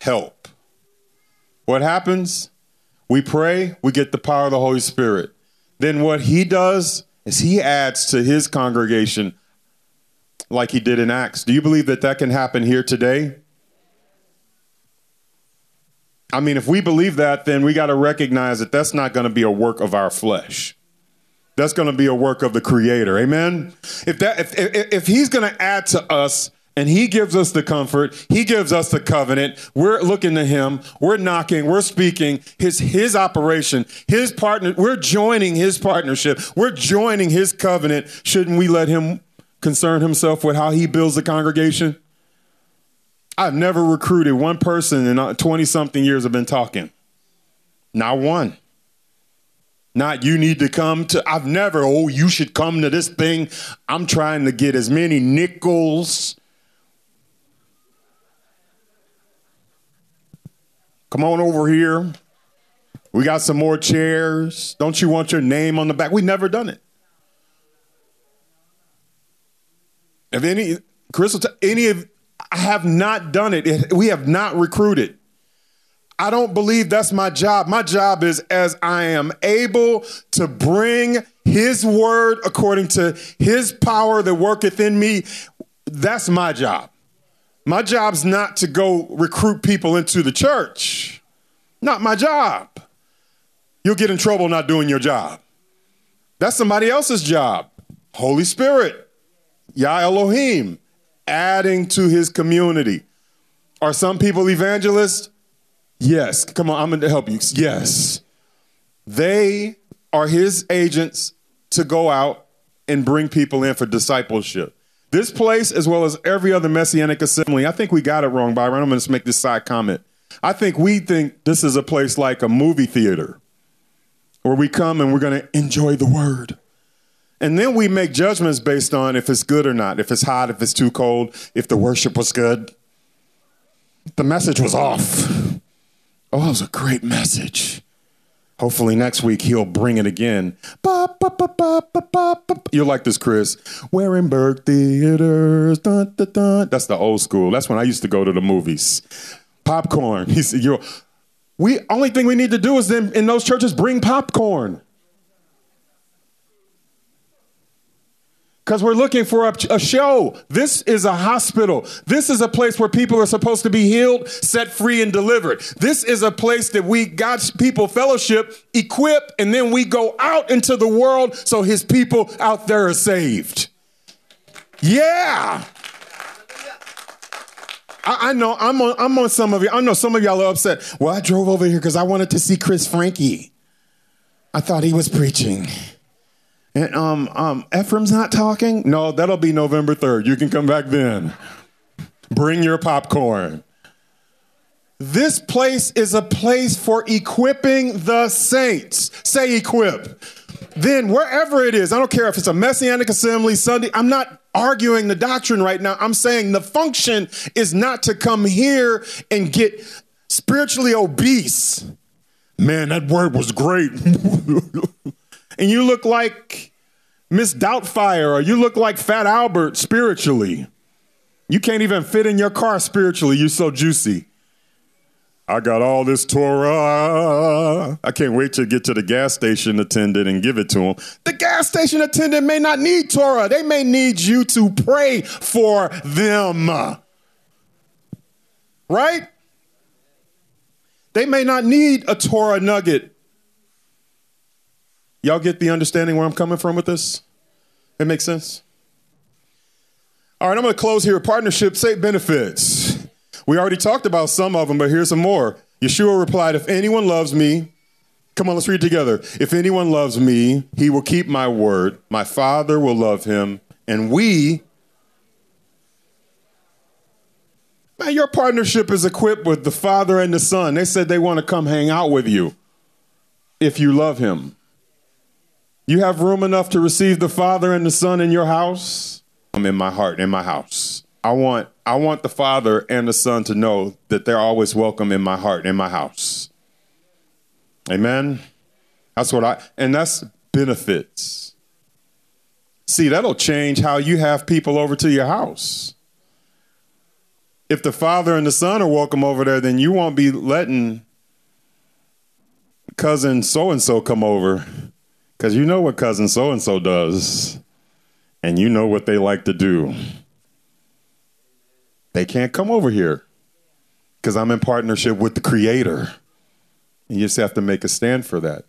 help. What happens? We pray, we get the power of the Holy Spirit. Then what he does is he adds to his congregation like he did in Acts. Do you believe that that can happen here today? I mean, if we believe that, then we got to recognize that that's not going to be a work of our flesh. That's going to be a work of the Creator. Amen? If that, if, if, if he's going to add to us, and he gives us the comfort. He gives us the covenant. We're looking to him. We're knocking. We're speaking. His, his operation, his partner. We're joining his partnership. We're joining his covenant. Shouldn't we let him concern himself with how he builds the congregation? I've never recruited one person in twenty-something years I've been talking. Not one. Not you need to come to, I've never, oh, you should come to this thing. I'm trying to get as many nickels. Come on over here. We got some more chairs. Don't you want your name on the back? We've never done it. If any, Chris, any of, I have not done it. it. We have not recruited. I don't believe that's my job. My job is as I am able to bring his word according to his power that worketh in me. That's my job. My job's not to go recruit people into the church. Not my job. You'll get in trouble not doing your job. That's somebody else's job. Holy Spirit, Yah Elohim, adding to his community. Are some people evangelists? Yes. Come on, I'm going to help you. Yes. They are his agents to go out and bring people in for discipleship. This place, as well as every other Messianic assembly, I think we got it wrong, Byron. I'm going to make this side comment. I think we think this is a place like a movie theater where we come and we're going to enjoy the word. And then we make judgments based on if it's good or not, if it's hot, if it's too cold, if the worship was good. The message was off. Oh, that was a great message. Hopefully next week he'll bring it again. Bop, bop, bop, bop, bop, bop, bop. You'll like this, Chris. Warenberg Theaters. Dun, dun, dun. That's the old school. That's when I used to go to the movies. Popcorn. He said, "You, we only thing we need to do is then in those churches bring popcorn." Because we're looking for a, a show. This is a hospital. This is a place where people are supposed to be healed, set free, and delivered. This is a place that we, God's people, fellowship, equip, and then we go out into the world so his people out there are saved. Yeah. I, I know I'm on, I'm on some of you. I know some of y'all are upset. Well, I drove over here because I wanted to see Chris Franke. I thought he was preaching. And um, um, Ephraim's not talking? No, that'll be November third. You can come back then. Bring your popcorn. This place is a place for equipping the saints. Say equip. Then wherever it is, I don't care if it's a Messianic Assembly, Sunday, I'm not arguing the doctrine right now. I'm saying the function is not to come here and get spiritually obese. Man, that word was great. And you look like Miss Doubtfire, or you look like Fat Albert spiritually. You can't even fit in your car spiritually. You're so juicy. I got all this Torah. I can't wait to get to the gas station attendant and give it to him. The gas station attendant may not need Torah. They may need you to pray for them. Right? They may not need a Torah nugget. Y'all get the understanding where I'm coming from with this? It makes sense? All right, I'm going to close here. Partnership, say benefits. We already talked about some of them, but here's some more. Yeshua replied, if anyone loves me, come on, let's read together. If anyone loves me, he will keep my word. My Father will love him. And we, man, your partnership is equipped with the Father and the Son. They said they want to come hang out with you if you love him. You have room enough to receive the Father and the Son in your house? I'm in my heart, in my house. I want I want the Father and the Son to know that they're always welcome in my heart, in my house. Amen? That's what I, and that's benefits. See, that'll change how you have people over to your house. If the Father and the Son are welcome over there, then you won't be letting cousin so-and-so come over. Because you know what cousin so-and-so does, and you know what they like to do. They can't come over here because I'm in partnership with the Creator. And you just have to make a stand for that.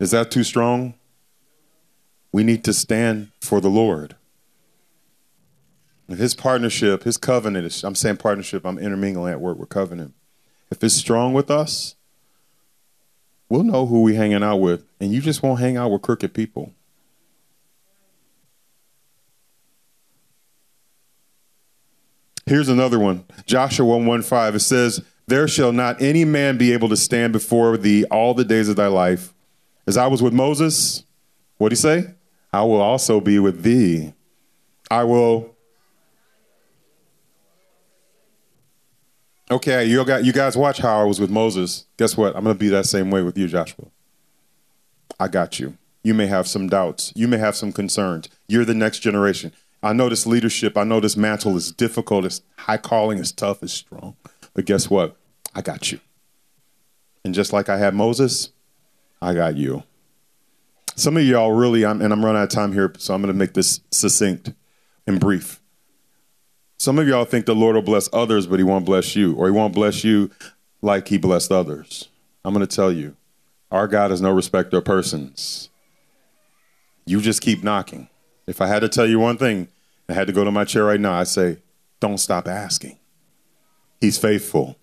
Is that too strong? We need to stand for the Lord. If his partnership, his covenant, is, I'm saying partnership, I'm intermingling that word with covenant. If it's strong with us, we'll know who we hanging out with, and you just won't hang out with crooked people. Here's another one. Joshua one fifteen, it says, there shall not any man be able to stand before thee all the days of thy life. As I was with Moses, what did he say? I will also be with thee. I will. Okay, you guys watch how I was with Moses. Guess what? I'm going to be that same way with you, Joshua. I got you. You may have some doubts. You may have some concerns. You're the next generation. I know this leadership. I know this mantle is difficult. It's high calling. It's tough. It's strong. But guess what? I got you. And just like I had Moses, I got you. Some of y'all really, I'm, and I'm running out of time here, so I'm going to make this succinct and brief. Some of y'all think the Lord will bless others, but he won't bless you, or he won't bless you like he blessed others. I'm going to tell you, our God is no respecter of persons. You just keep knocking. If I had to tell you one thing, I had to go to my chair right now, I say, don't stop asking. He's faithful.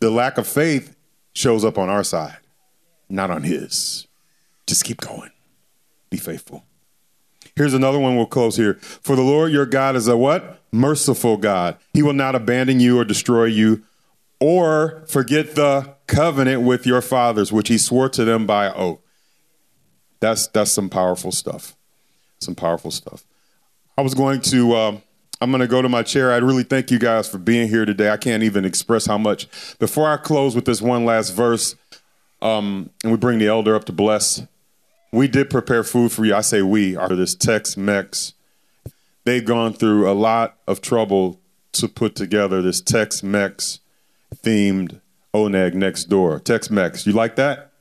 The lack of faith shows up on our side, not on his. Just keep going. Be faithful. Here's another one. We'll close here. For the Lord your God is a what? Merciful God. He will not abandon you or destroy you or forget the covenant with your fathers, which he swore to them by oath. That's that's some powerful stuff. Some powerful stuff. I was going to, um, I'm going to go to my chair. I really thank you guys for being here today. I can't even express how much. Before I close with this one last verse, um, and we bring the elder up to bless. We did prepare food for you. I say we are this Tex-Mex. They've gone through a lot of trouble to put together this Tex-Mex themed Oneg next door. Tex-Mex, you like that?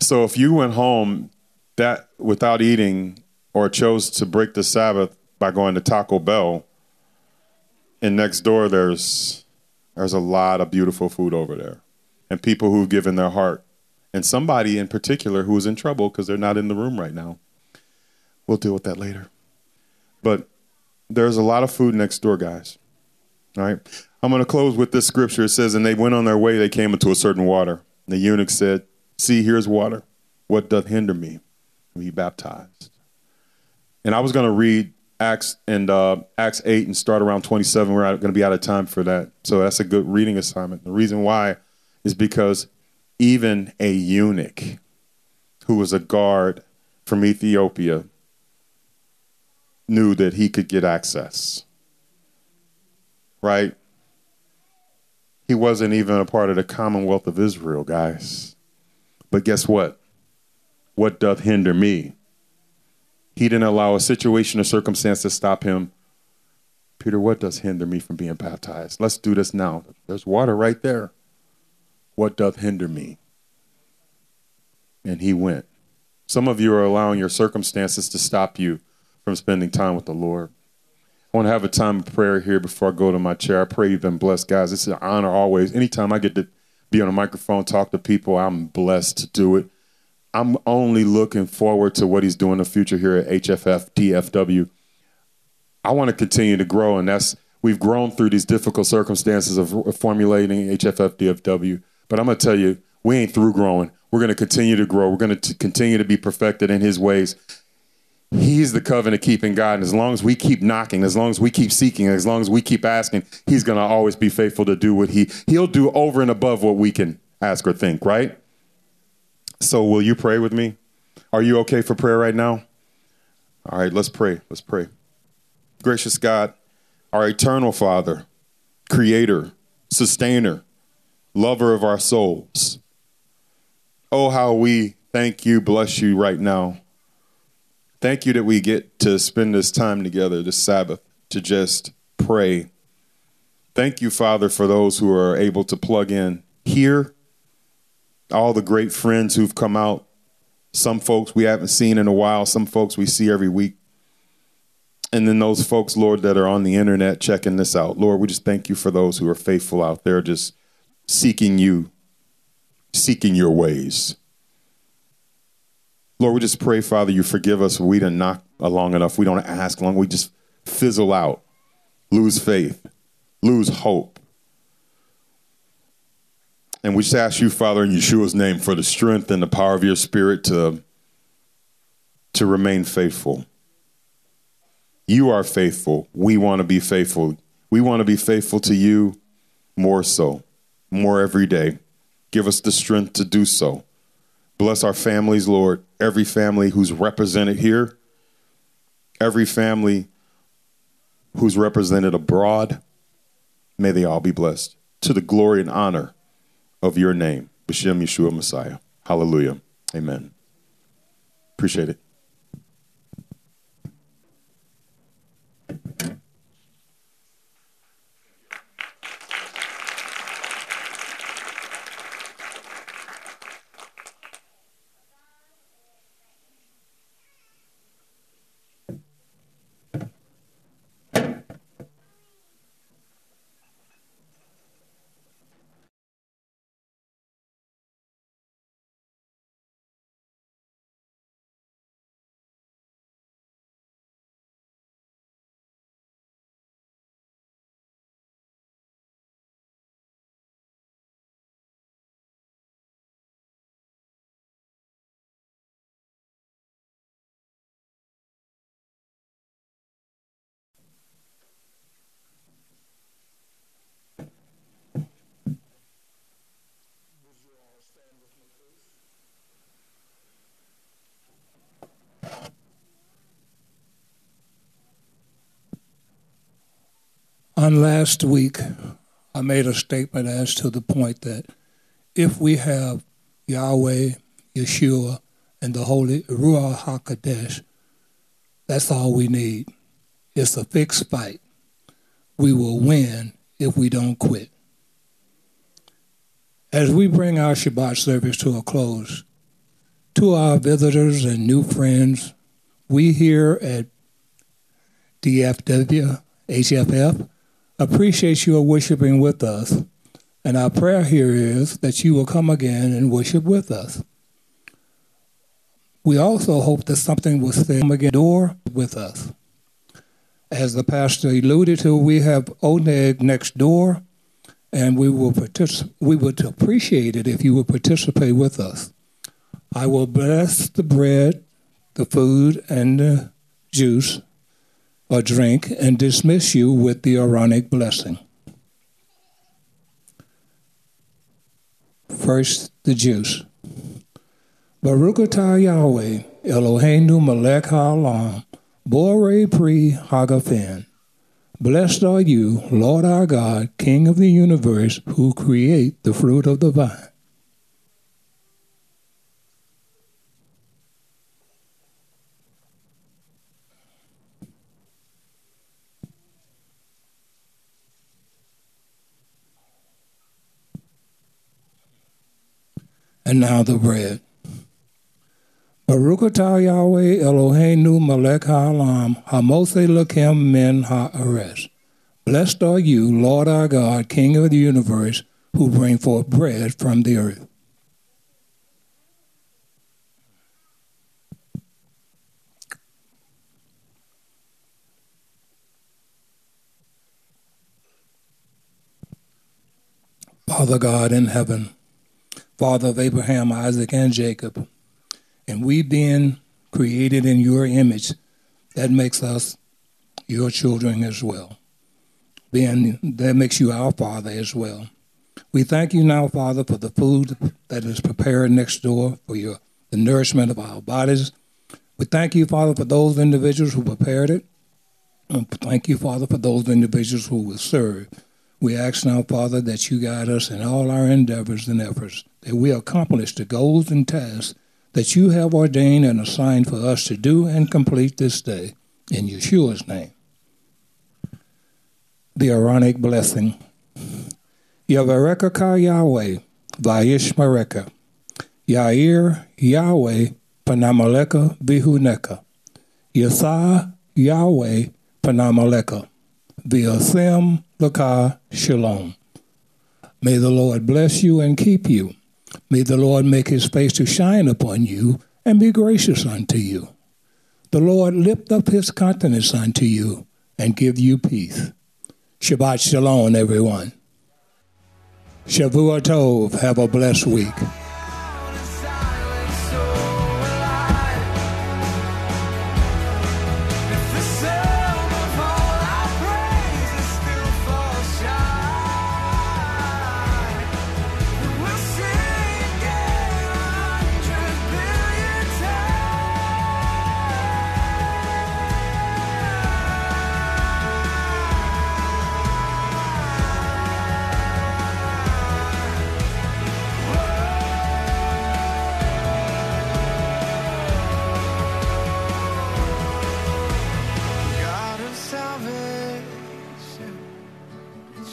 So if you went home that without eating or chose to break the Sabbath by going to Taco Bell, and next door there's there's a lot of beautiful food over there and people who've given their heart, and somebody in particular who is in trouble because they're not in the room right now. We'll deal with that later. But there's a lot of food next door, guys. All right. I'm going to close with this scripture. It says, and they went on their way. They came into a certain water. And the eunuch said, see, here's water. What doth hinder me to be baptized? And I was going to read Acts and uh, Acts eight and start around twenty-seven. We're going to be out of time for that. So that's a good reading assignment. The reason why is because even a eunuch who was a guard from Ethiopia knew that he could get access, right? He wasn't even a part of the Commonwealth of Israel, guys. But guess what? What doth hinder me? He didn't allow a situation or circumstance to stop him. Peter, what does hinder me from being baptized? Let's do this now. There's water right there. What doth hinder me? And he went. Some of you are allowing your circumstances to stop you from spending time with the Lord. I want to have a time of prayer here before I go to my chair. I pray you've been blessed, guys. It's an honor always. Anytime I get to be on a microphone, talk to people, I'm blessed to do it. I'm only looking forward to what he's doing in the future here at H F F D F W. I want to continue to grow, and that's we've grown through these difficult circumstances of formulating H F F D F W. But I'm going to tell you, we ain't through growing. We're going to continue to grow. We're going to continue to be perfected in his ways. He's the covenant-keeping God, and as long as we keep knocking, as long as we keep seeking, as long as we keep asking, he's going to always be faithful to do what he, he'll do over and above what we can ask or think, right? So will you pray with me? Are you okay for prayer right now? All right, let's pray. Let's pray. Gracious God, our eternal Father, creator, sustainer, lover of our souls. Oh, how we thank you, bless you right now. Thank you that we get to spend this time together, this Sabbath, to just pray. Thank you, Father, for those who are able to plug in here. All the great friends who've come out. Some folks we haven't seen in a while. Some folks we see every week. And then those folks, Lord, that are on the internet checking this out. Lord, we just thank you for those who are faithful out there, just seeking you, seeking your ways. Lord, we just pray, Father, you forgive us. We didn't knock long enough. We don't ask long. We just fizzle out, lose faith, lose hope. And we just ask you, Father, in Yeshua's name, for the strength and the power of your spirit to, to remain faithful. You are faithful. We want to be faithful. We want to be faithful to you more so, more every day. Give us the strength to do so. Bless our families, Lord, every family who's represented here, every family who's represented abroad. May they all be blessed to the glory and honor of your name, B'Shem Yeshua Messiah. Hallelujah. Amen. Appreciate it. On last week, I made a statement as to the point that if we have Yahweh, Yeshua, and the Holy Ruach HaKodesh. That's all we need. It's a fixed fight. We will win if we don't quit. As we bring our Shabbat service to a close, to our visitors and new friends, we here at D F W, H F F, appreciate your worshiping with us, and our prayer here is that you will come again and worship with us. We also hope that something will stay again door with us. As the pastor alluded to, we have Oneg next door, and we will partic- we would appreciate it if you would participate with us. I will bless the bread, the food, and the juice, or drink, and dismiss you with the Aaronic blessing. First, the juice. Baruch atah Yahweh, Eloheinu melech haolam, borei pri hagafen. Blessed are you, Lord our God, King of the universe, who create the fruit of the vine. And now the bread. Baruch atah Yahweh Eloheinu melech haolam hamoseh lechem min haaretz. Blessed are you, Lord our God, King of the universe, who bring forth bread from the earth. Father God in heaven, Father of Abraham, Isaac, and Jacob, and we being created in your image, that makes us your children as well. Being, that makes you our Father as well. We thank you now, Father, for the food that is prepared next door, for your, the nourishment of our bodies. We thank you, Father, for those individuals who prepared it. And thank you, Father, for those individuals who will serve. We ask now, Father, that you guide us in all our endeavors and efforts, that we accomplish the goals and tasks that you have ordained and assigned for us to do and complete this day, in Yeshua's name. The Aaronic blessing. Yavarechaka Yahweh, Vayishmereka. Yair Yahweh, Panamaleka Vihuneka. Yasah Yahweh, Panamaleka. V'asem Leka Shalom. May the Lord bless you and keep you. May the Lord make his face to shine upon you and be gracious unto you. The Lord lift up his countenance unto you and give you peace. Shabbat Shalom, everyone. Shavua Tov. Have a blessed week.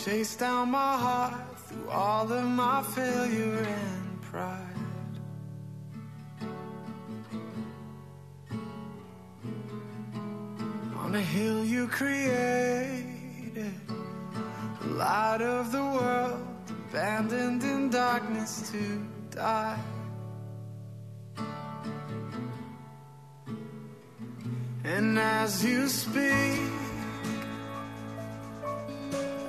Chase down my heart through all of my failure and pride. On a hill you created, the light of the world, abandoned in darkness to die. And as you speak,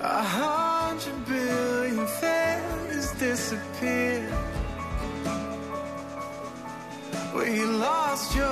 A hundred billion failures disappear. Well, you lost your